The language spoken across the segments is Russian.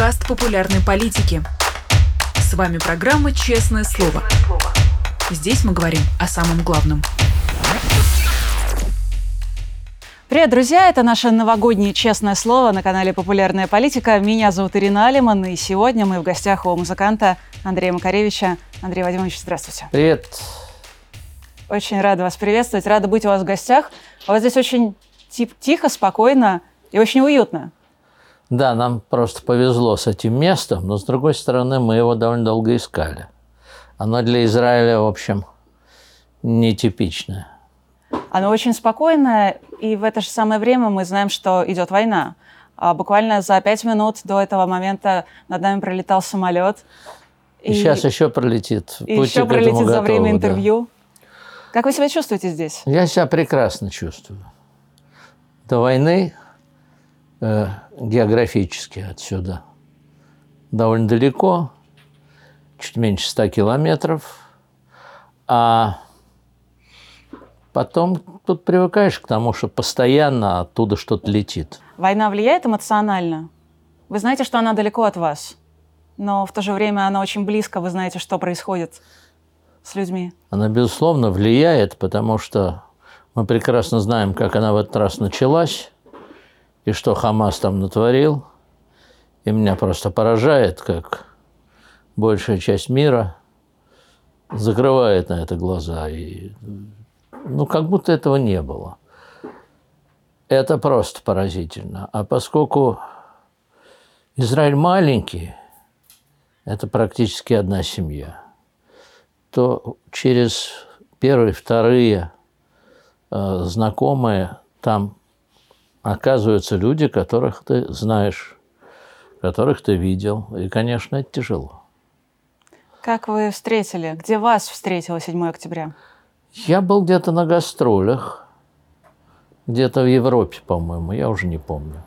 подкаст популярной политики. С вами программа «Честное слово». Здесь мы говорим о самом главном. Привет, друзья! Это наше новогоднее «Честное слово» на канале «Популярная политика». Меня зовут Ирина Алиман, и сегодня мы в гостях у музыканта Андрея Макаревича. Андрей Вадимович, здравствуйте. Привет. Очень рада вас приветствовать, рада быть у вас в гостях. У вас здесь очень тихо, спокойно и очень уютно. Да, нам просто повезло с этим местом, но, с другой стороны, мы его довольно долго искали. Оно для Израиля, в общем, нетипичное. Оно очень спокойное, и в это же самое время мы знаем, что идет война. Буквально за 5 минут до этого момента над нами пролетал самолет. И сейчас еще пролетит. И еще пролетит за время интервью. Да. Как вы себя чувствуете здесь? Я себя прекрасно чувствую. До войны географически отсюда довольно далеко, чуть меньше 100 километров, а потом тут привыкаешь к тому, что постоянно оттуда что-то летит. Война влияет эмоционально? Вы знаете, что она далеко от вас, но в то же время она очень близко, вы знаете, что происходит с людьми. Она, безусловно, влияет, потому что мы прекрасно знаем, как она в этот раз началась, и что Хамас там натворил. И меня просто поражает, как большая часть мира закрывает на это глаза и... Ну, как будто этого не было. Это просто поразительно. А поскольку Израиль маленький, это практически одна семья, то через первые, вторые знакомые там оказываются люди, которых ты знаешь, которых ты видел. И, конечно, это тяжело. Как вы встретили? Где вас встретило 7 октября? Я был где-то на гастролях, где-то в Европе, по-моему, я уже не помню.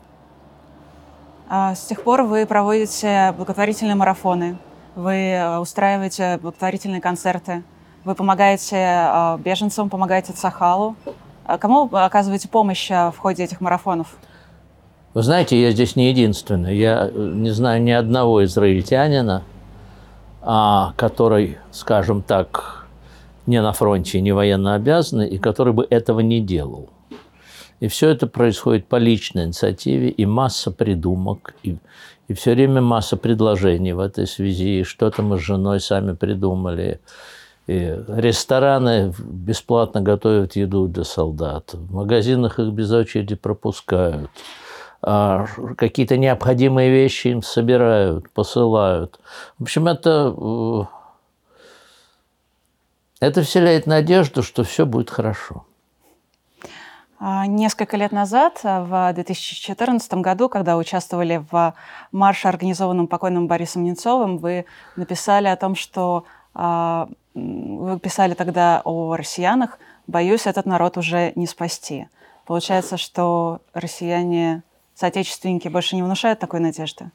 А с тех пор вы проводите благотворительные марафоны, вы устраиваете благотворительные концерты, вы помогаете беженцам, помогаете Цахалу. Кому вы оказываете помощь в ходе этих марафонов? Вы знаете, я здесь не единственный. Я не знаю ни одного израильтянина, который, скажем так, не на фронте, не военно обязанный, и который бы этого не делал. И все это происходит по личной инициативе, и масса придумок, и все время масса предложений в этой связи, и что-то мы с женой сами придумали. И рестораны бесплатно готовят еду для солдат, в магазинах их без очереди пропускают, какие-то необходимые вещи им собирают, посылают. В общем, это вселяет надежду, что все будет хорошо. Несколько лет назад, в 2014 году, когда участвовали в марше, организованном покойным Борисом Ненцовым, вы написали о том, что... Вы писали тогда о россиянах. «Боюсь, этот народ уже не спасти». Получается, что россияне, соотечественники, больше не внушают такой надежды?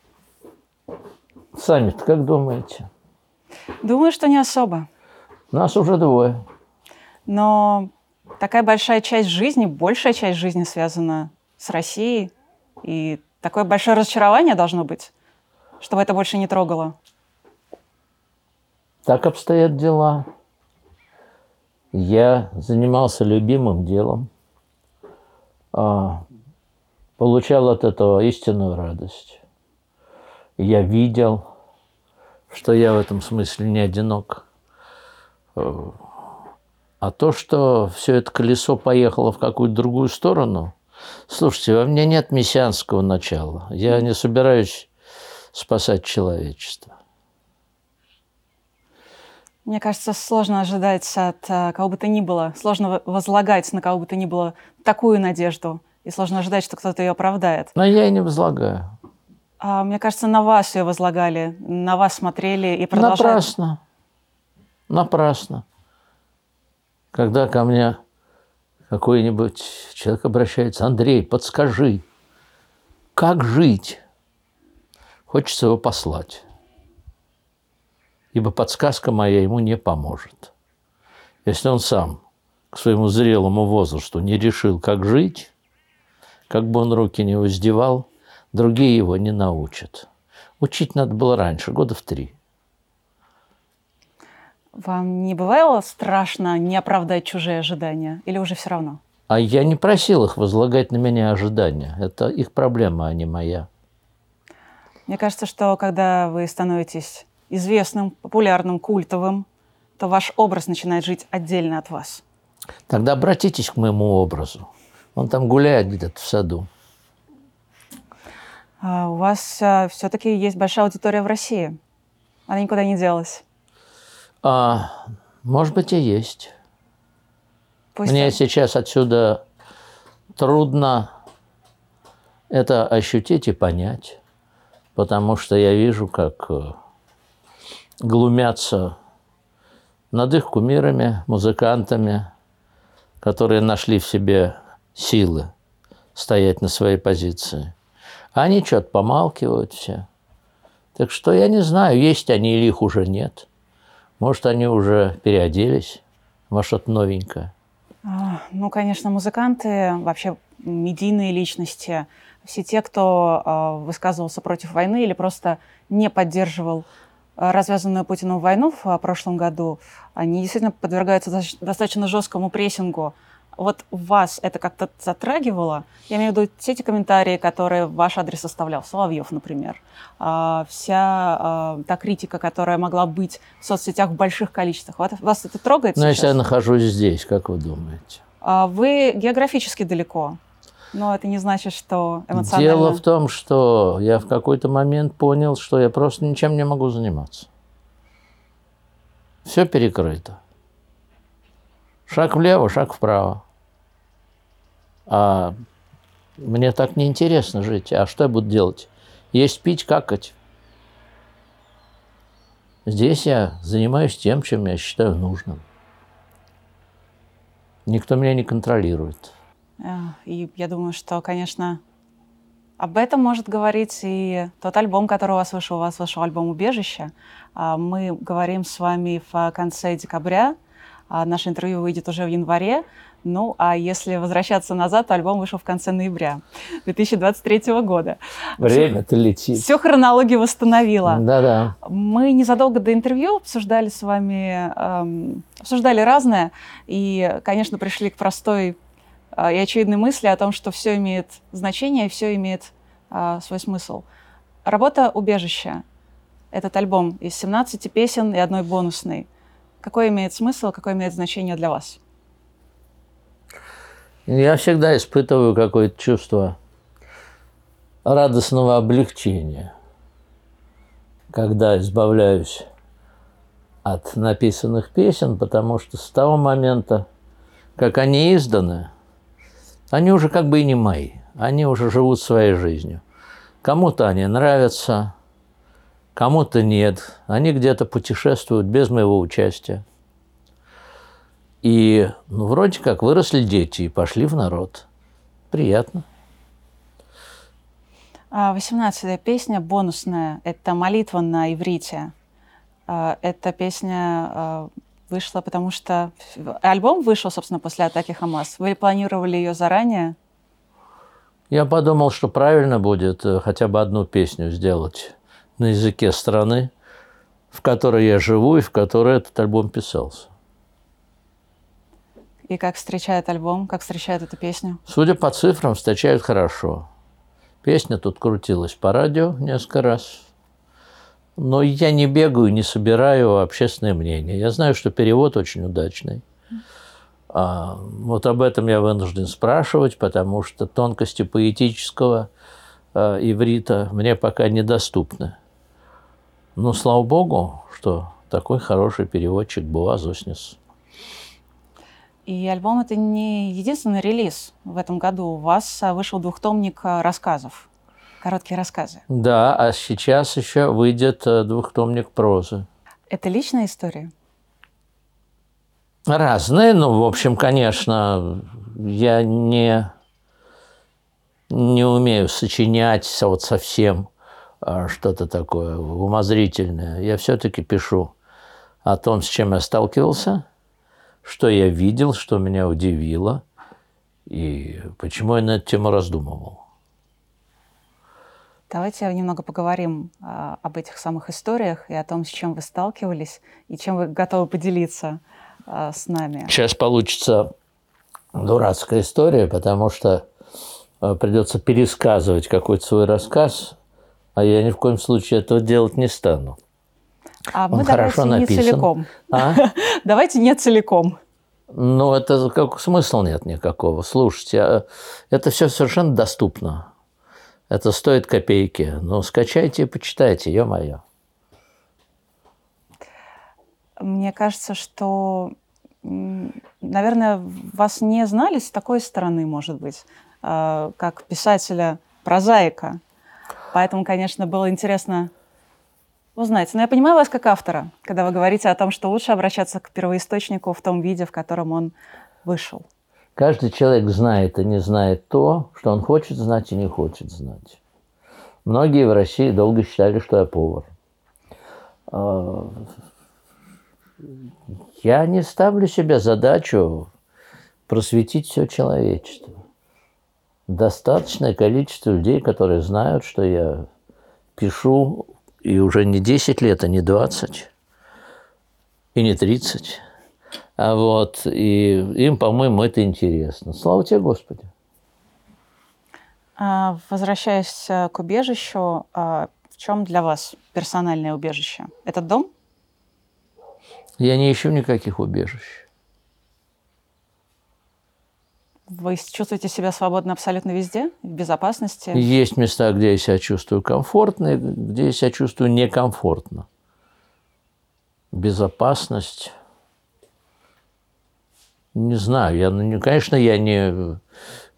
Сами-то как думаете? Думаю, что не особо. Нас уже 2. Но такая большая часть жизни, большая часть жизни связана с Россией. И такое большое разочарование должно быть, чтобы это больше не трогало. Так обстоят дела. Я занимался любимым делом. Получал от этого истинную радость. Я видел, что я в этом смысле не одинок. А то, что все это колесо поехало в какую-то другую сторону, слушайте, во мне нет мессианского начала. Я не собираюсь спасать человечество. Мне кажется, сложно ожидать от кого бы то ни было, сложно возлагать на кого бы то ни было такую надежду, и сложно ожидать, что кто-то ее оправдает. Но я и не возлагаю. Мне кажется, на вас ее возлагали, на вас смотрели и продолжают. Напрасно. Когда ко мне какой-нибудь человек обращается: «Андрей, подскажи, как жить?» Хочется его послать, ибо подсказка моя ему не поможет. Если он сам к своему зрелому возрасту не решил, как жить, как бы он руки не воздевал, другие его не научат. Учить надо было раньше, года в 3. Вам не бывало страшно не оправдать чужие ожидания? Или уже все равно? А я не просил их возлагать на меня ожидания. Это их проблема, а не моя. Мне кажется, что когда вы становитесь известным, популярным, культовым, то ваш образ начинает жить отдельно от вас. Тогда обратитесь к моему образу. Он там гуляет где-то в саду. А у вас все-таки есть большая аудитория в России. Она никуда не делась. Может быть, и есть. Мне сейчас отсюда трудно это ощутить и понять, потому что я вижу, как глумятся над их кумирами, музыкантами, которые нашли в себе силы стоять на своей позиции. А они что-то помалкивают все. Так что я не знаю, есть они или их уже нет. Может, они уже переоделись во что-то новенькое. Ну, конечно, музыканты, вообще медийные личности, все те, кто высказывался против войны или просто не поддерживал развязанную Путину войну в прошлом году, они действительно подвергаются достаточно жесткому прессингу. Вот вас это как-то затрагивало? Я имею в виду все эти комментарии, которые в ваш адрес составлял Соловьев, например. Вся та критика, которая могла быть в соцсетях в больших количествах. Вас это трогает сейчас? Ну, если я нахожусь здесь, как вы думаете? Вы географически далеко, но это не значит, что эмоционально... Дело в том, что я в какой-то момент понял, что я просто ничем не могу заниматься. Все перекрыто. Шаг влево, шаг вправо. А мне так неинтересно жить. А что я буду делать? Есть, пить, какать. Здесь я занимаюсь тем, чем я считаю нужным. Никто меня не контролирует. И я думаю, что, конечно, об этом может говорить и тот альбом, который у вас вышел. У вас вышел альбом «Убежище». Мы говорим с вами в конце декабря. Наше интервью выйдет уже в январе. Ну, а если возвращаться назад, то альбом вышел в конце ноября 2023 года. Время-то летит. Всю хронологию восстановила. Да-да. Мы незадолго до интервью обсуждали с вами, обсуждали разное. И, конечно, пришли к простой и очевидной мысли о том, что все имеет значение, и все имеет свой смысл. Работа «Убежище». Этот альбом из 17 песен и одной бонусной. Какой имеет смысл, какое имеет значение для вас? Я всегда испытываю какое-то чувство радостного облегчения, когда избавляюсь от написанных песен, потому что с того момента, как они изданы, они уже как бы и не мои, они уже живут своей жизнью. Кому-то они нравятся, кому-то нет. Они где-то путешествуют без моего участия. И ну, вроде как выросли дети и пошли в народ. Приятно. 18-я песня, бонусная. Это молитва на иврите. Эта песня вышла, потому что... Альбом вышел, собственно, после атаки Хамас. Вы планировали ее заранее? Я подумал, что правильно будет хотя бы одну песню сделать на языке страны, в которой я живу и в которой этот альбом писался. И как встречает альбом, как встречает эту песню? Судя по цифрам, встречают хорошо. Песня тут крутилась по радио несколько раз. Но я не бегаю, не собираю общественное мнение. Я знаю, что перевод очень удачный. Вот об этом я вынужден спрашивать, потому что тонкости поэтического иврита мне пока недоступны. Но слава богу, что такой хороший переводчик Буаз Оснис. И альбом – это не единственный релиз в этом году. У вас вышел двухтомник рассказов, короткие рассказы. Да, а сейчас еще выйдет двухтомник прозы. Это личная история? Разные. Ну, в общем, конечно, я не умею сочинять вот совсем что-то такое умозрительное. Я все-таки пишу о том, с чем я сталкивался, что я видел, что меня удивило, и почему я на эту тему раздумывал. Давайте немного поговорим об этих самых историях и о том, с чем вы сталкивались и чем вы готовы поделиться с нами. Сейчас получится дурацкая история, потому что придется пересказывать какой-то свой рассказ, а я ни в коем случае этого делать не стану. А мы хорошо написан. Целиком. А? Давайте не целиком. Ну, это как, смысла нет никакого. Слушайте, это все совершенно доступно. Это стоит копейки. Ну, скачайте и почитайте, ё-моё. Мне кажется, что, наверное, вас не знали с такой стороны, может быть, как писателя-прозаика. Поэтому, конечно, было интересно узнать. Но я понимаю вас как автора, когда вы говорите о том, что лучше обращаться к первоисточнику в том виде, в котором он вышел. Каждый человек знает и не знает то, что он хочет знать и не хочет знать. Многие в России долго считали, что я повар. Я не ставлю себе задачу просветить все человечество. Достаточное количество людей, которые знают, что я пишу, и уже не 10 лет, а не 20, и не 30. А вот, и им, по-моему, это интересно. Слава тебе, Господи. Возвращаясь к убежищу, в чем для вас персональное убежище? Это дом? Я не ищу никаких убежищ. Вы чувствуете себя свободно абсолютно везде, в безопасности? Есть места, где я себя чувствую комфортно, и где я себя чувствую некомфортно. Безопасность. Не знаю. Конечно, я не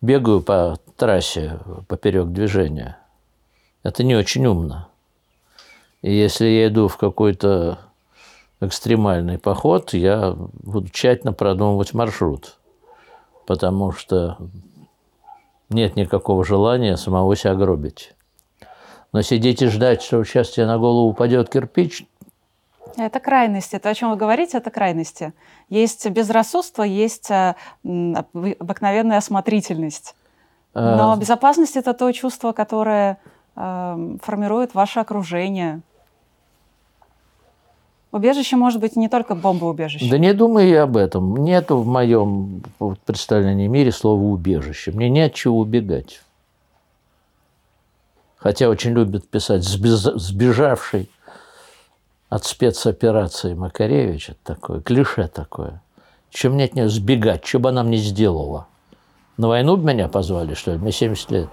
бегаю по трассе поперек движения. Это не очень умно. И если я иду в какой-то экстремальный поход, я буду тщательно продумывать маршрут. Потому что нет никакого желания самого себя гробить. Но сидеть и ждать, что сейчас тебе на голову упадет кирпич... Это крайности. То, о чем вы говорите, это крайности. Есть безрассудство, есть обыкновенная осмотрительность. Но безопасность – это то чувство, которое формирует ваше окружение. Убежище может быть не только бомбоубежище. Да не думаю я об этом. Нету в моем представлении мире слова «убежище». Мне не от чего убегать. Хотя очень любят писать «сбежавший от спецоперации Макаревич». Это такое, клише такое. Чего мне от нее сбегать? Чего бы она мне сделала? На войну бы меня позвали, что ли? Мне 70 лет.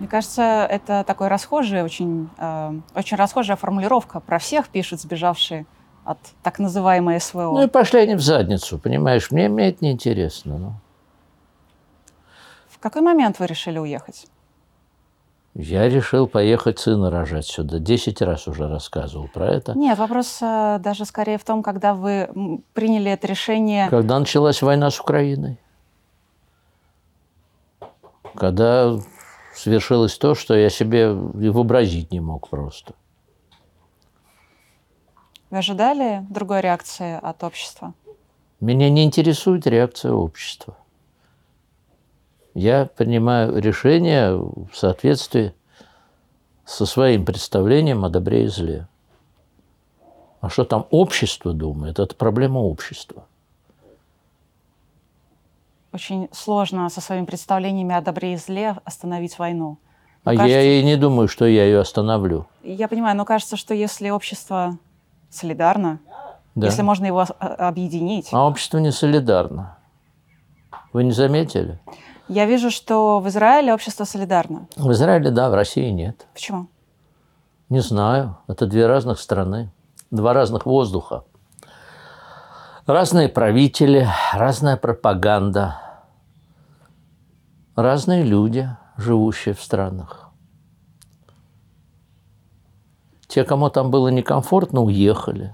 Мне кажется, это такая расхожая, очень расхожая формулировка. Про всех пишут сбежавшие от так называемой СВО. Ну и пошли они в задницу, понимаешь? Мне это неинтересно. Ну. В какой момент вы решили уехать? Я решил поехать сына рожать сюда. 10 раз уже рассказывал про это. Нет, вопрос даже скорее в том, когда вы приняли это решение... Когда началась война с Украиной. Когда... Свершилось то, что я себе вообразить не мог просто. Вы ожидали другой реакции от общества? Меня не интересует реакция общества. Я принимаю решение в соответствии со своим представлением о добре и зле. А что там общество думает? Это проблема общества. Очень сложно со своими представлениями о добре и зле остановить войну. Но кажется, я и не думаю, что я ее остановлю. Я понимаю, но кажется, что если общество солидарно, да. Если можно его объединить... А общество не солидарно. Вы не заметили? Я вижу, что в Израиле общество солидарно. В Израиле, да, в России нет. Почему? Не знаю. Это две разных страны, два разных воздуха. Разные правители, разная пропаганда. Разные люди, живущие в странах. Те, кому там было некомфортно, уехали.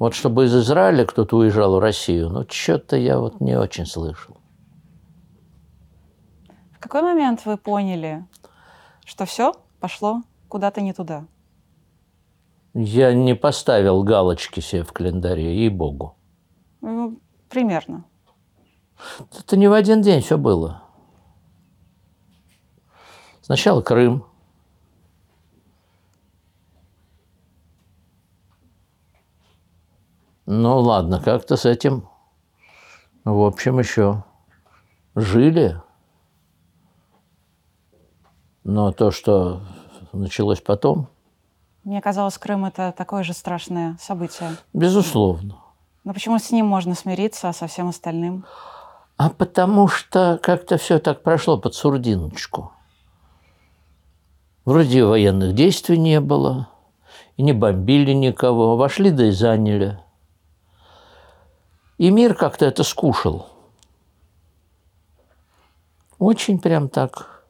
Вот чтобы из Израиля кто-то уезжал в Россию, ну, что-то я вот не очень слышал. В какой момент вы поняли, что все пошло куда-то не туда? Я не поставил галочки себе в календаре, ей-богу. Ну, примерно. Это не в один день все было. Сначала Крым. Ну, ладно, как-то с этим, в общем, еще жили. Но то, что началось потом... Мне казалось, Крым – это такое же страшное событие. Безусловно. Но почему с ним можно смириться, а со всем остальным? А потому что как-то все так прошло под сурдиночку. Вроде военных действий не было, и не бомбили никого, вошли да и заняли. И мир как-то это скушал. Очень прям так.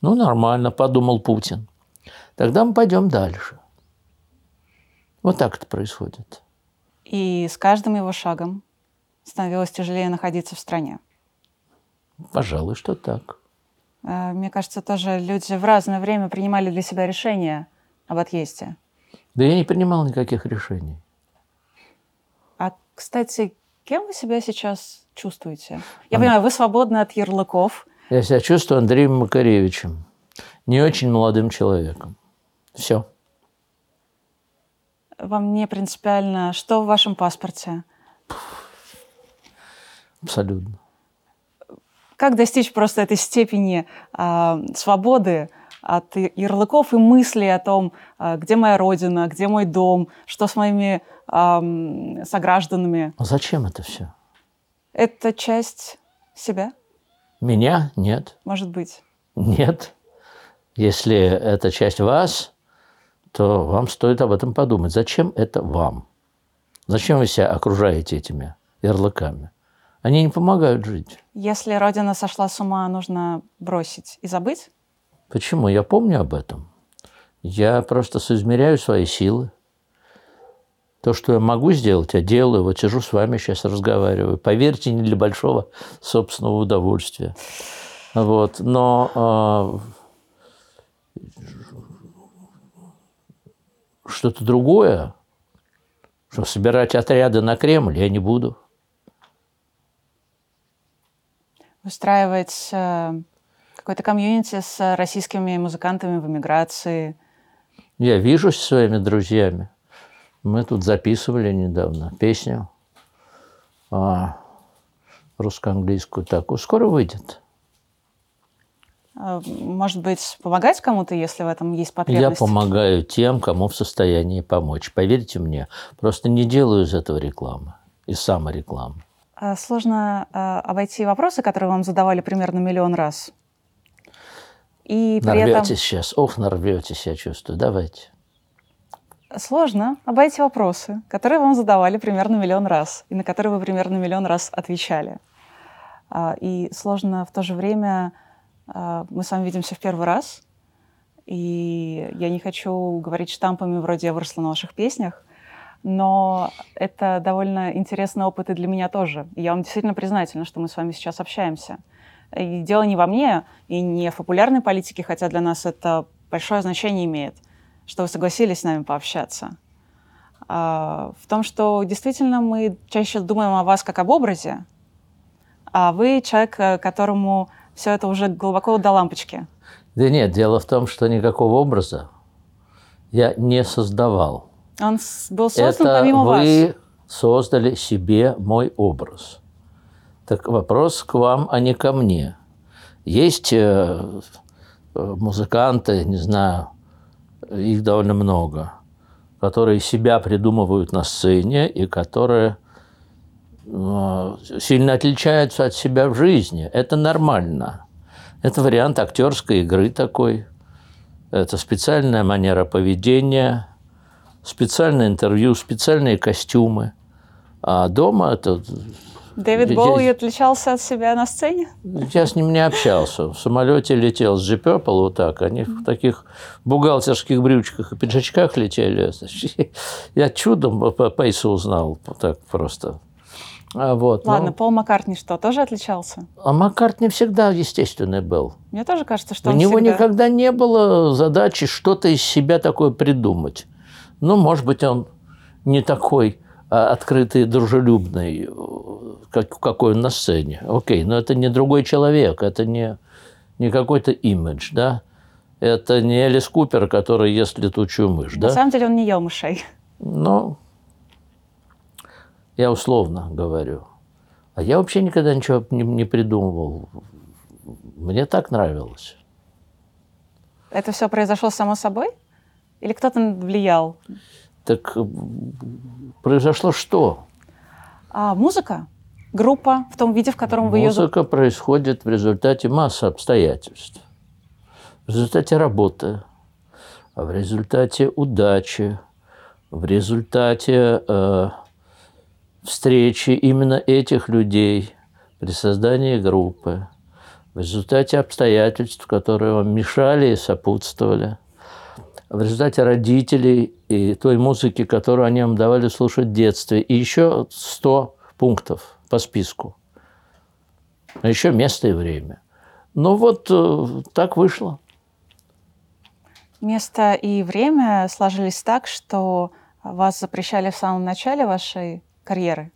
Ну, нормально, подумал Путин. Тогда мы пойдем дальше. Вот так это происходит. И с каждым его шагом становилось тяжелее находиться в стране. Пожалуй, что так. Мне кажется, тоже люди в разное время принимали для себя решения об отъезде. Да я не принимал никаких решений. А, кстати, кем вы себя сейчас чувствуете? Я понимаю, вы свободны от ярлыков. Я себя чувствую Андреем Макаревичем, не очень молодым человеком. Все. Вам не принципиально, что в вашем паспорте? Абсолютно. Как достичь просто этой степени свободы от ярлыков и мыслей о том, где моя родина, где мой дом, что с моими согражданами? А зачем это все? Это часть себя? Меня? Нет. Может быть. Нет. Если это часть вас, то вам стоит об этом подумать. Зачем это вам? Зачем вы себя окружаете этими ярлыками? Они не помогают жить. Если родина сошла с ума, нужно бросить и забыть? Почему? Я помню об этом. Я просто соизмеряю свои силы. То, что я могу сделать, я делаю. Вот сижу с вами, сейчас разговариваю. Поверьте, не для большого собственного удовольствия. Вот. Но что-то другое, что собирать отряды на Кремль я не буду. Устраивать какой-то комьюнити с российскими музыкантами в эмиграции. Я вижусь со своими друзьями. Мы тут записывали недавно песню русско-английскую такую. Скоро выйдет. Может быть, помогать кому-то, если в этом есть потребность? Я помогаю тем, кому в состоянии помочь. Поверьте мне, просто не делаю из этого рекламы и саморекламы. Сложно обойти вопросы, которые вам задавали примерно 1 миллион раз. И при нарветесь этом... сейчас. Ох, нарветесь, я чувствую. Давайте. Сложно обойти вопросы, которые вам задавали примерно 1 миллион раз, и на которые вы примерно 1 миллион раз отвечали. И сложно в то же время... Мы с вами видимся в первый раз, и я не хочу говорить штампами вроде «Я выросла на ваших песнях», но это довольно интересный опыт и для меня тоже. И я вам действительно признательна, что мы с вами сейчас общаемся. И дело не во мне и не в популярной политике, хотя для нас это большое значение имеет, что вы согласились с нами пообщаться. В том, что действительно мы чаще думаем о вас как об образе, а вы человек, которому все это уже глубоко до лампочки. Да нет, дело в том, что никакого образа я не создавал. Он был создан это помимо вас. Вы создали себе мой образ. Так вопрос к вам, а не ко мне. Есть музыканты, не знаю, их довольно много, которые себя придумывают на сцене и которые сильно отличаются от себя в жизни. Это нормально. Это вариант актерской игры такой. Это специальная манера поведения, специальное интервью, специальные костюмы. А дома это... Дэвид Боуи отличался от себя на сцене? Я с ним не общался. В самолете летел с Джи Пёрпл вот так. Они в таких бухгалтерских брючках и пиджачках летели. Я чудом Пейса узнал. Так просто... Вот, ладно, ну... Пол Маккартни что, тоже отличался? А Маккартни всегда естественный был. Мне тоже кажется, что он всегда... У него никогда не было задачи что-то из себя такое придумать. Ну, может быть, он не такой открытый и дружелюбный, какой он на сцене. Окей, но это не другой человек, это не, не какой-то имидж, да? Это не Элис Купер, который ест летучую мышь, да? На самом деле он не ел мышей. Ну, я условно говорю. А я вообще никогда ничего не придумывал. Мне так нравилось. Это все произошло само собой? Или кто-то влиял? Так произошло что? А музыка? Группа в том виде, в котором вы ее... Музыка происходит в результате массы обстоятельств. В результате работы, в результате удачи, в результате встречи именно этих людей при создании группы, в результате обстоятельств, которые вам мешали и сопутствовали, в результате родителей и той музыки, которую они вам давали слушать в детстве, и еще 100 пунктов по списку, а еще место и время. Ну вот так вышло. Место и время сложились так, что вас запрещали в самом начале вашей карьеры?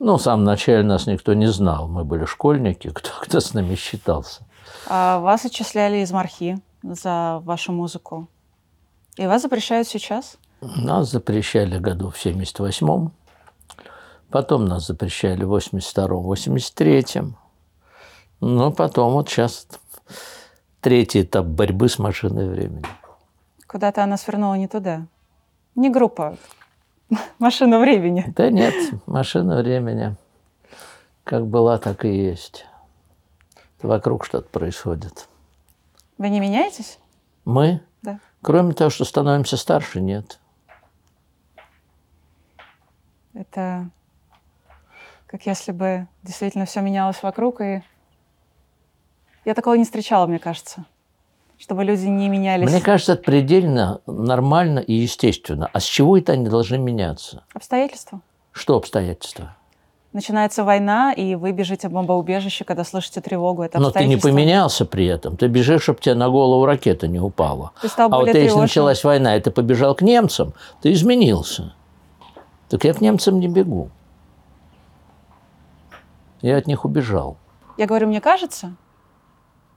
Ну, в самом начале нас никто не знал. Мы были школьники, кто с нами считался. А вас отчисляли из мархи за вашу музыку. И вас запрещают сейчас? Нас запрещали году в 1978. Потом нас запрещали в 1982-м, 1983-м. Ну, потом вот сейчас третий этап борьбы с машиной времени. Куда-то она свернула не туда. Не группа. Машина времени. Да нет, машина времени. Как была, так и есть. Вокруг что-то происходит. Вы не меняетесь? Мы? Да. Кроме того, что становимся старше, нет. Это как если бы действительно все менялось вокруг. И я такого не встречала, мне кажется. Чтобы люди не менялись. Мне кажется, это предельно нормально и естественно. А с чего это они должны меняться? Обстоятельства. Что обстоятельства? Начинается война, и вы бежите в бомбоубежище, когда слышите тревогу. Это обстоятельства. Но ты не поменялся при этом. Ты бежишь, чтобы тебе на голову ракета не упала. Ты стал более тревожным. А вот если началась война, и ты побежал к немцам, ты изменился. Так я к немцам не бегу. Я от них убежал. Я говорю, мне кажется...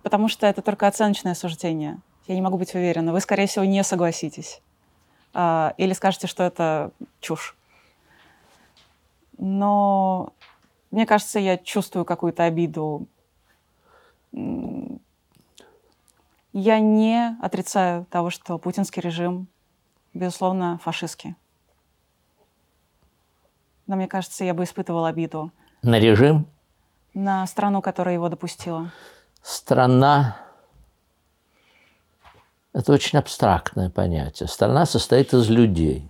Потому что это только оценочное суждение. Я не могу быть уверена. Вы, скорее всего, не согласитесь. Или скажете, что это чушь. Но мне кажется, я чувствую какую-то обиду. Я не отрицаю того, что путинский режим, безусловно, фашистский. Но мне кажется, я бы испытывала обиду. На режим? На страну, которая его допустила. Страна – это очень абстрактное понятие. Страна состоит из людей.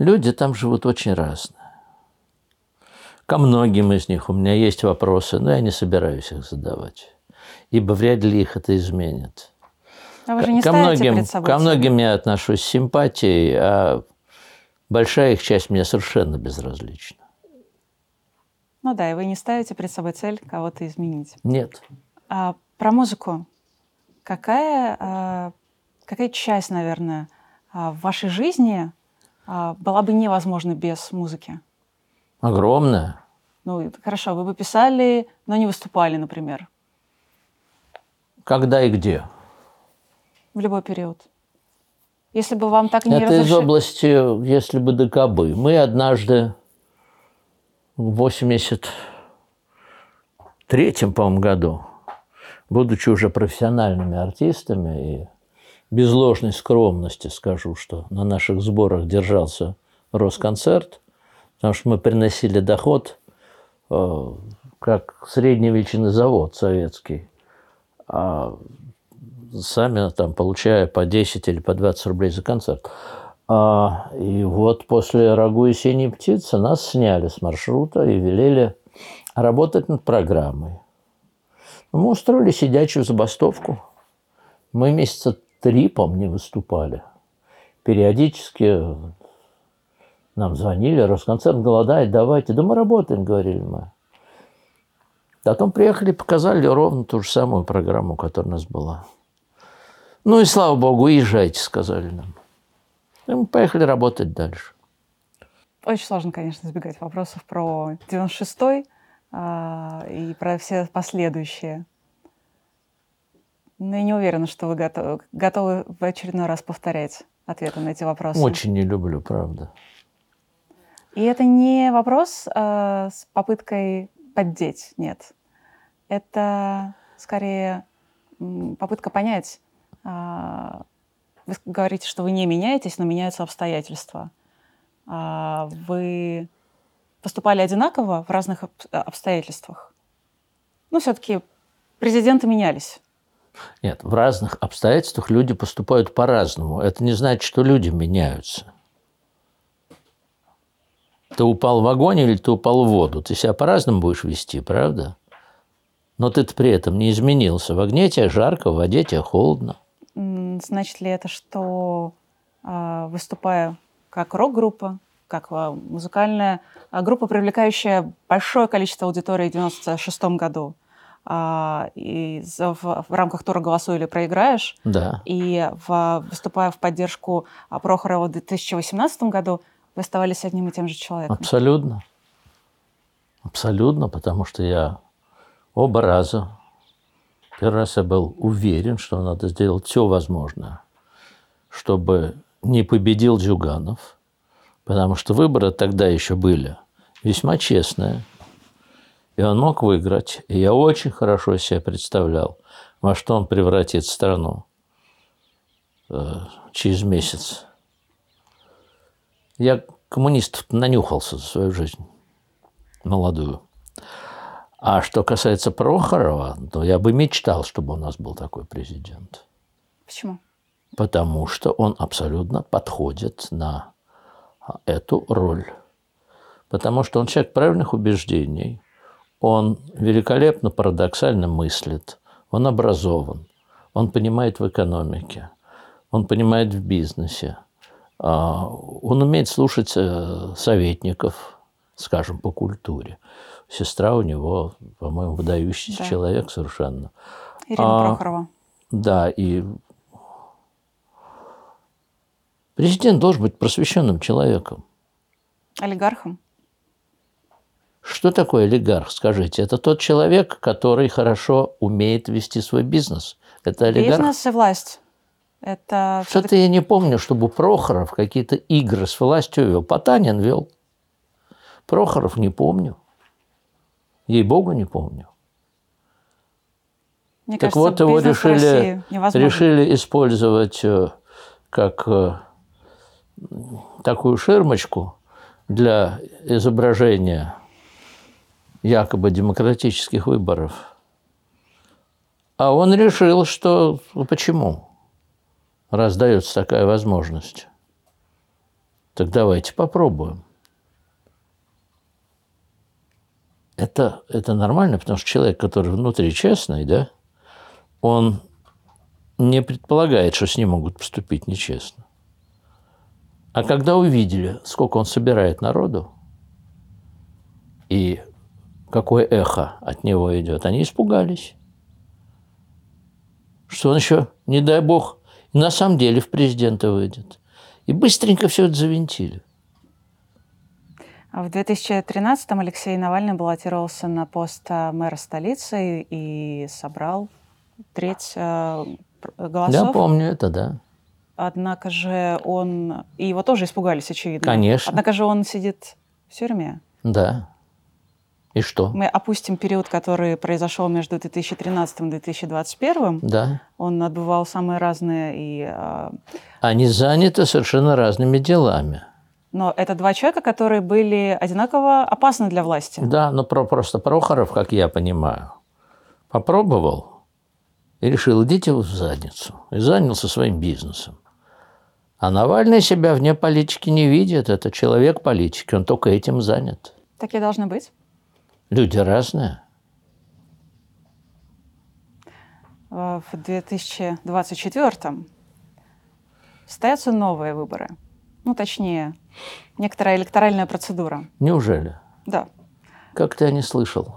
Люди там живут очень разные. Ко многим из них у меня есть вопросы, но я не собираюсь их задавать, ибо вряд ли их это изменит. А вы же не ставите перед собой? Ко многим я отношусь с симпатией, а большая их часть мне совершенно безразлична. Ну да, и вы не ставите перед собой цель кого-то изменить. Нет. А про музыку. Какая часть, наверное, в вашей жизни была бы невозможна без музыки? Огромная. Ну, хорошо, вы бы писали, но не выступали, например. Когда и где? В любой период. Если бы вам так не разрешили... Это из области, если бы докабы. Мы однажды... В 1983, по-моему, году, будучи уже профессиональными артистами, и без ложной скромности скажу, что на наших сборах держался Росконцерт, потому что мы приносили доход как средневеличинный завод советский, а сами там получая по 10 или по 20 рублей за концерт. И вот после «Рогу и синие птицы» нас сняли с маршрута и велели работать над программой. Мы устроили сидячую забастовку. Мы месяца 3, по-моему, не выступали. Периодически нам звонили, Росконцерт голодает, давайте. Да мы работаем, говорили мы. Потом приехали, показали ровно ту же самую программу, которая у нас была. Ну и слава богу, езжайте, сказали нам. И мы поехали работать дальше. Очень сложно, конечно, избегать вопросов про 96-й и про все последующие. Ну, я не уверена, что вы готовы в очередной раз повторять ответы на эти вопросы. Очень не люблю, правда. И это не вопрос с попыткой поддеть, нет. Это скорее попытка понять. Вы говорите, что вы не меняетесь, но меняются обстоятельства. Вы поступали одинаково в разных обстоятельствах? Ну, все-таки президенты менялись. Нет, в разных обстоятельствах люди поступают по-разному. Это не значит, что люди меняются. Ты упал в огонь или ты упал в воду? Ты себя по-разному будешь вести, правда? Но ты при этом не изменился. В огне тебе жарко, в воде тебе холодно. Значит ли это, что выступая как рок-группа, как музыкальная группа, привлекающая большое количество аудитории в 1996 году, и в рамках тура «Голосуй или проиграешь», да. И выступая в поддержку Прохорова в 2018 году, вы оставались одним и тем же человеком? Абсолютно. Абсолютно, потому что я оба раза... Первый раз я был уверен, что надо сделать все возможное, чтобы не победил Зюганов, потому что выборы тогда еще были весьма честные, и он мог выиграть. И я очень хорошо себе представлял, во что он превратит страну через месяц. Я коммунистов нанюхался за свою жизнь молодую. А что касается Прохорова, то я бы мечтал, чтобы у нас был такой президент. Почему? Потому что он абсолютно подходит на эту роль. Потому что он человек правильных убеждений, он великолепно парадоксально мыслит, он образован, он понимает в экономике, он понимает в бизнесе, он умеет слушать советников, скажем, по культуре. Сестра у него, по-моему, выдающийся человек совершенно. Ирина Прохорова. Да, и президент должен быть просвещенным человеком. Олигархом? Что такое олигарх, скажите? Это тот человек, который хорошо умеет вести свой бизнес. Это олигарх. Бизнес и власть. Это... Что-то я не помню, чтобы Прохоров какие-то игры с властью вел. Потанин вел. Прохоров не помню. Ей-богу, не помню. Мне так кажется, вот, его решили использовать как такую ширмочку для изображения якобы демократических выборов. А он решил, что почему, раз дается такая возможность, так давайте попробуем. Это нормально, потому что человек, который внутри честный, да, он не предполагает, что с ним могут поступить нечестно. А когда увидели, сколько он собирает народу и какое эхо от него идет, они испугались, что он еще, не дай бог, на самом деле в президенты выйдет. И быстренько все это завинтили. В 2013-м Алексей Навальный баллотировался на пост мэра столицы и собрал треть голосов. Я помню это, да. Однако же он... И его тоже испугались, очевидно. Конечно. Однако же он сидит в тюрьме. Да. И что? Мы опустим период, который произошел между 2013 и 2021. Да. Он отбывал самые разные и... Они заняты совершенно разными делами. Но это два человека, которые были одинаково опасны для власти. Да, но просто Прохоров, как я понимаю, попробовал и решил, идите в задницу. И занялся своим бизнесом. А Навальный себя вне политики не видит. Это человек политики. Он только этим занят. Такие должны быть. Люди разные. В 2024-м состоятся новые выборы. Ну, точнее, некоторая электоральная процедура. Неужели? Да. Как-то я не слышал.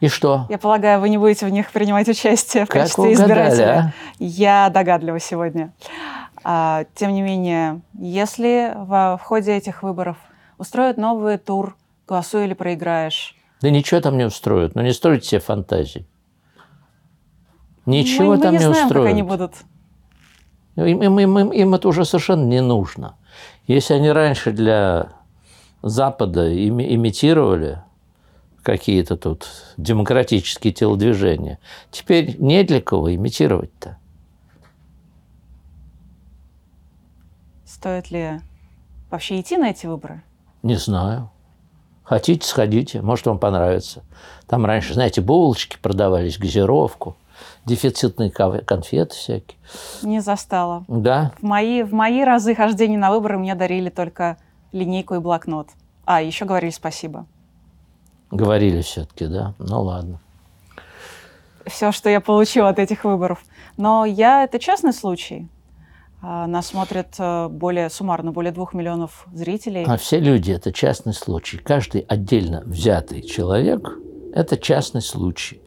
И что? Я полагаю, вы не будете в них принимать участие в качестве избирателя. Я догадлива сегодня. Тем не менее, если в ходе этих выборов устроят новый тур «Голосуй или проиграешь». Да ничего там не устроят. Ну, не стройте себе фантазии. Ничего там не устроят. Мы не знаем, как они будут. Им это уже совершенно не нужно. Если они раньше для Запада имитировали какие-то тут демократические телодвижения, теперь не для кого имитировать-то. Стоит ли вообще идти на эти выборы? Не знаю. Хотите, сходите. Может, вам понравится. Там раньше, знаете, булочки продавались, газировку, дефицитные конфеты всякие. Не застала. Да. В мои разы хождения на выборы мне дарили только линейку и блокнот. А, еще говорили спасибо. Говорили все-таки, да? Ну, ладно. Все, что я получила от этих выборов. Но это частный случай. Нас смотрят суммарно более 2 миллионов зрителей. А все люди – это частный случай. Каждый отдельно взятый человек – это частный случай.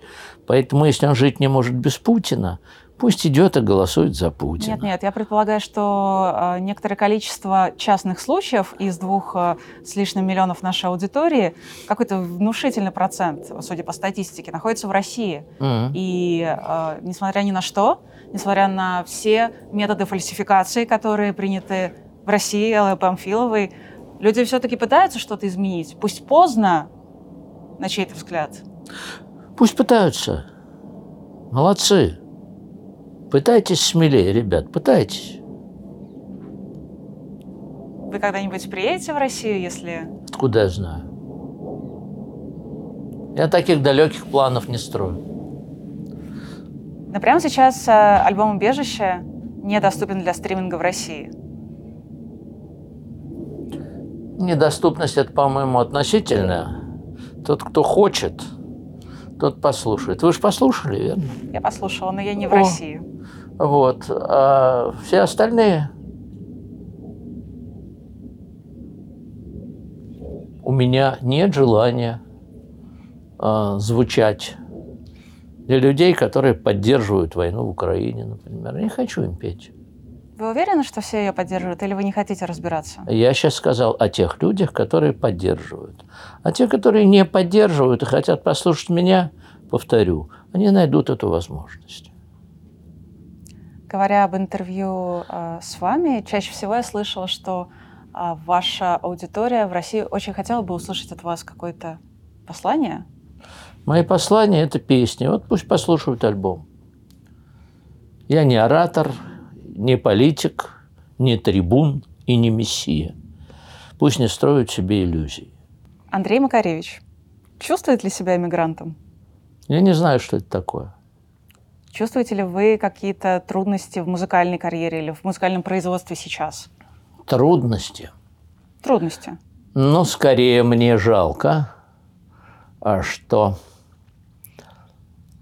Поэтому, если он жить не может без Путина, пусть идет и голосует за Путина. Нет, я предполагаю, что некоторое количество частных случаев из 2 с лишним миллионов нашей аудитории, какой-то внушительный процент, судя по статистике, находится в России. Mm-hmm. И несмотря ни на что, несмотря на все методы фальсификации, которые приняты в России Эллой Памфиловой, люди все-таки пытаются что-то изменить. Пусть поздно, на чей-то взгляд. Пусть пытаются. Молодцы. Пытайтесь смелее, ребят, пытайтесь. Вы когда-нибудь приедете в Россию, если... Откуда я знаю? Я таких далеких планов не строю. Но прямо сейчас альбом «Убежище» недоступен для стриминга в России. Недоступность – это, по-моему, относительная. Тот, кто хочет, тот послушает. Вы же послушали, верно? Я послушала, но я не в России. Вот. А все остальные? У меня нет желания звучать для людей, которые поддерживают войну в Украине, например. Я не хочу им петь. Вы уверены, что все ее поддерживают, или вы не хотите разбираться? Я сейчас сказал о тех людях, которые поддерживают. А те, которые не поддерживают и хотят послушать меня, повторю, они найдут эту возможность. Говоря об интервью с вами, чаще всего я слышала, что ваша аудитория в России очень хотела бы услышать от вас какое-то послание. Мои послания – это песни. Вот пусть послушают альбом. Я не оратор, не политик, не трибун и не мессия. Пусть не строят себе иллюзий. Андрей Макаревич, чувствует ли себя эмигрантом? Я не знаю, что это такое. Чувствуете ли вы какие-то трудности в музыкальной карьере или в музыкальном производстве сейчас? Трудности? Трудности. Ну, скорее мне жалко, что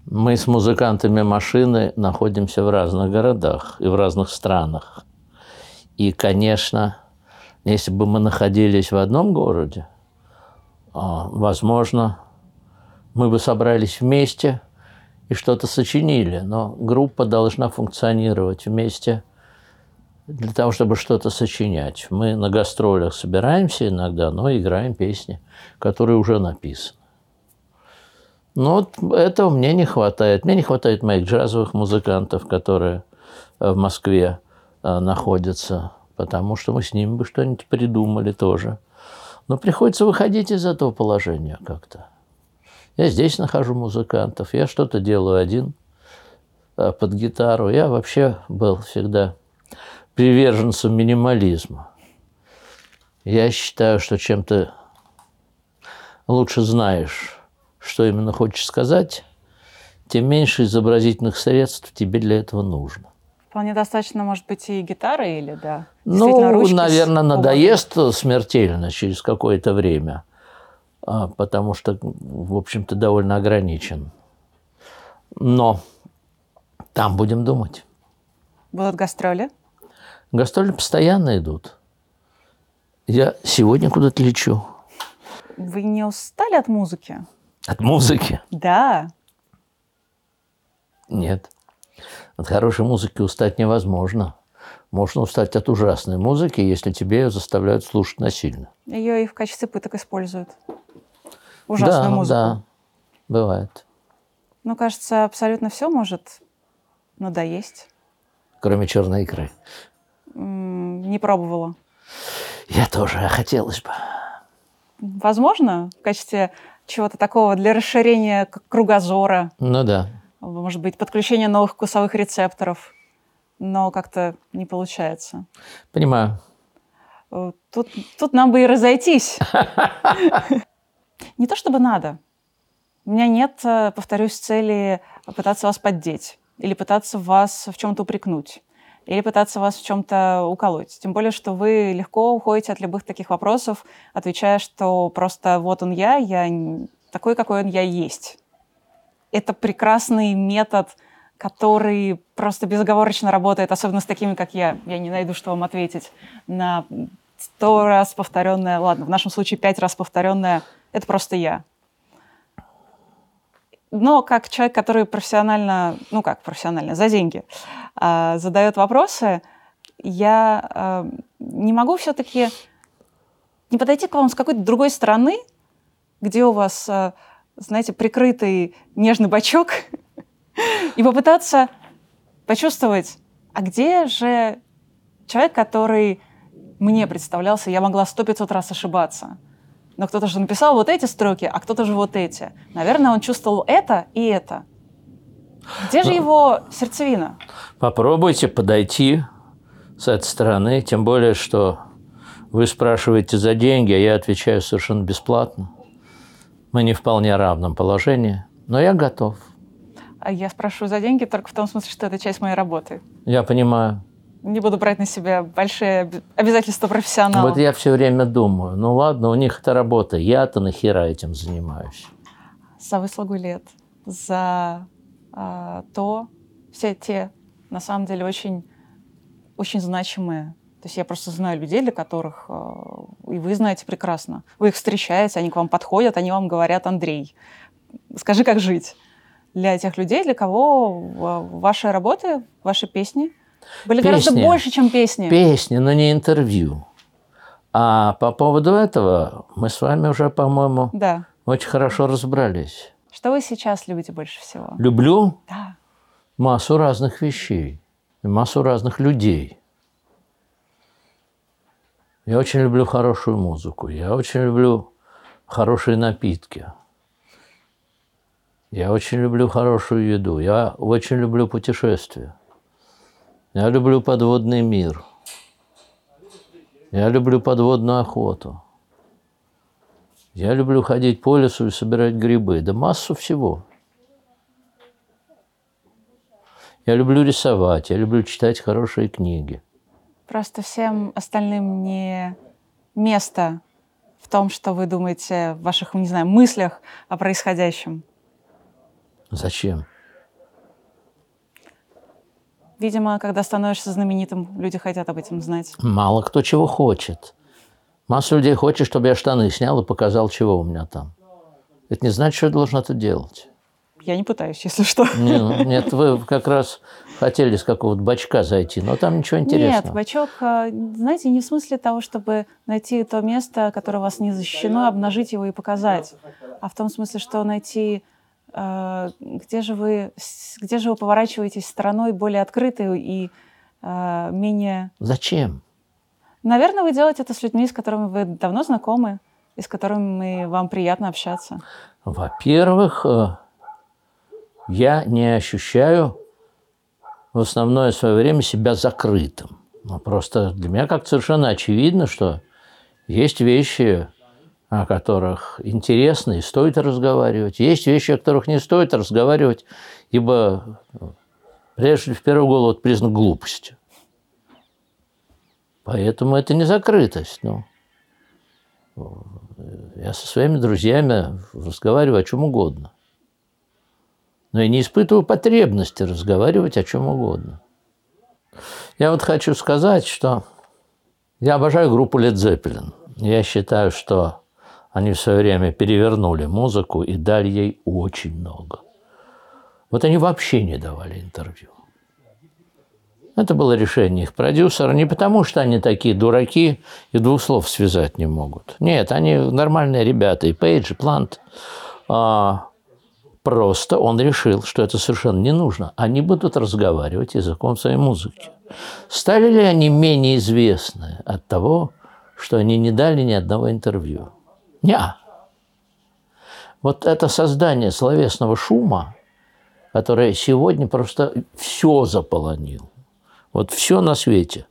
мы с музыкантами машины находимся в разных городах и в разных странах. И, конечно, если бы мы находились в одном городе, возможно, мы бы собрались вместе и что-то сочинили, но группа должна функционировать вместе для того, чтобы что-то сочинять. Мы на гастролях собираемся иногда, но играем песни, которые уже написаны. Но вот этого мне не хватает. Мне не хватает моих джазовых музыкантов, которые в Москве находятся, потому что мы с ними бы что-нибудь придумали тоже. Но приходится выходить из этого положения как-то. Я здесь нахожу музыкантов, я что-то делаю один под гитару. Я вообще был всегда приверженцем минимализма. Я считаю, что чем ты лучше знаешь, что именно хочешь сказать, тем меньше изобразительных средств тебе для этого нужно. Вполне достаточно, может быть, и гитары или, да? Ну, наверное, надоест смертельно через какое-то время. Потому что, в общем-то, довольно ограничен. Но там будем думать. Будут гастроли? Гастроли постоянно идут. Я сегодня куда-то лечу. Вы не устали от музыки? От музыки? Да. Нет. От хорошей музыки устать невозможно. Можно устать от ужасной музыки, если тебе ее заставляют слушать насильно. Ее и в качестве пыток используют. Ужасную музыку. Да, бывает. Ну, кажется, абсолютно все может Ну да, есть. Кроме черной икры? Не пробовала. Я тоже, хотелось бы. Возможно, в качестве чего-то такого для расширения кругозора. Ну да. Может быть, подключение новых вкусовых рецепторов. Но как-то не получается. Понимаю. Тут нам бы и разойтись. Не то чтобы надо. У меня нет, повторюсь, цели пытаться вас поддеть. Или пытаться вас в чем-то упрекнуть. Или пытаться вас в чем-то уколоть. Тем более, что вы легко уходите от любых таких вопросов, отвечая, что просто вот он я такой, какой он я есть. Это прекрасный метод, который просто безоговорочно работает, особенно с такими, как я. Я не найду, что вам ответить на 100 раз повторенное, ладно, в нашем случае 5 раз повторенное, это просто я. Но как человек, который профессионально, за деньги, задает вопросы, я не могу все-таки не подойти к вам с какой-то другой стороны, где у вас, знаете, прикрытый нежный бочок, и попытаться почувствовать, а где же человек, который мне представлялся, я могла 100-500 раз ошибаться. Но кто-то же написал вот эти строки, а кто-то же вот эти. Наверное, он чувствовал это и это. Где же его сердцевина? Попробуйте подойти с этой стороны, тем более, что вы спрашиваете за деньги, а я отвечаю совершенно бесплатно. Мы не вполне равном положении, но я готов. А я спрашиваю за деньги только в том смысле, что это часть моей работы. Я понимаю. Не буду брать на себя большие обязательства профессионала. Вот я все время думаю, ну ладно, у них это работа, я-то нахера этим занимаюсь? За выслугу лет, за все те, на самом деле, очень, очень значимые. То есть я просто знаю людей, для которых, и вы знаете прекрасно, вы их встречаете, они к вам подходят, они вам говорят: Андрей, скажи, как жить. Для тех людей, для кого ваши работы, ваши песни были гораздо больше, чем песни. Песни, но не интервью. А по поводу этого мы с вами уже, по-моему, да, очень хорошо разобрались. Что вы сейчас любите больше всего? Люблю? Да. Массу разных вещей, массу разных людей. Я очень люблю хорошую музыку, я очень люблю хорошие напитки. Я очень люблю хорошую еду, я очень люблю путешествия. Я люблю подводный мир. Я люблю подводную охоту. Я люблю ходить по лесу и собирать грибы. Да массу всего. Я люблю рисовать. Я люблю читать хорошие книги. Просто всем остальным не место в том, что вы думаете в ваших, не знаю, мыслях о происходящем. Зачем? Видимо, когда становишься знаменитым, люди хотят об этом знать. Мало кто чего хочет. Масса людей хочет, чтобы я штаны снял и показал, чего у меня там. Это не значит, что я должен это делать. Я не пытаюсь, если что. Нет, вы как раз хотели с какого-то бачка зайти, но там ничего интересного. Нет, бачок, знаете, не в смысле того, чтобы найти то место, которое у вас не защищено, обнажить его и показать, а в том смысле, что найти... Где же вы поворачиваетесь стороной более открытой и менее... Зачем? Наверное, вы делаете это с людьми, с которыми вы давно знакомы, и с которыми вам приятно общаться. Во-первых, я не ощущаю в основное свое время себя закрытым. Но просто для меня как-то совершенно очевидно, что есть вещи, о которых интересно и стоит разговаривать. Есть вещи, о которых не стоит разговаривать, ибо, прежде в первую голову, это признак глупости. Поэтому это не закрытость. Ну, я со своими друзьями разговариваю о чем угодно. Но я не испытываю потребности разговаривать о чем угодно. Я вот хочу сказать, что я обожаю группу Led Zeppelin. Я считаю, что они в свое время перевернули музыку и дали ей очень много. Вот они вообще не давали интервью. Это было решение их продюсера. Не потому, что они такие дураки и двух слов связать не могут. Нет, они нормальные ребята. И Пейдж, и Плант. Просто он решил, что это совершенно не нужно. Они будут разговаривать языком своей музыки. Стали ли они менее известны от того, что они не дали ни одного интервью? Неа. Вот это создание словесного шума, которое сегодня просто все заполонило. Вот все на свете.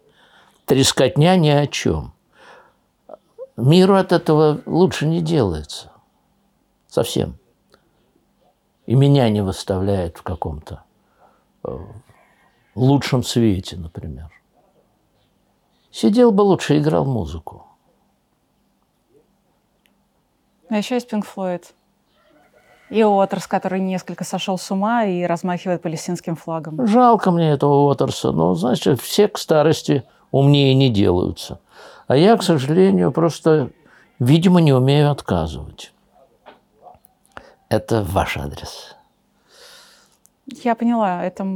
Трескотня ни о чем. Миру от этого лучше не делается. Совсем. И меня не выставляет в каком-то лучшем свете, например. Сидел бы лучше, играл музыку. А еще есть Pink Floyd. И Уотерс, который несколько сошел с ума и размахивает палестинским флагом. Жалко мне этого Уотерса. Но, значит, все к старости умнее не делаются. А я, к сожалению, просто, видимо, не умею отказывать. Это ваш адрес. Я поняла, это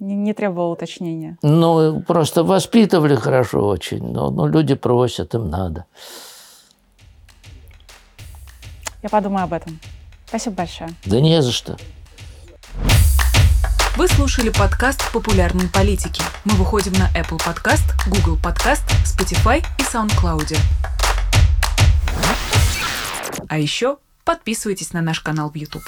не требовало уточнения. Ну, просто воспитывали хорошо очень, но люди просят, им надо. Я подумаю об этом. Спасибо большое. Да не за что. Вы слушали подкаст «Популярной политики». Мы выходим на Apple Podcast, Google Podcast, Spotify и SoundCloud. А еще подписывайтесь на наш канал в YouTube.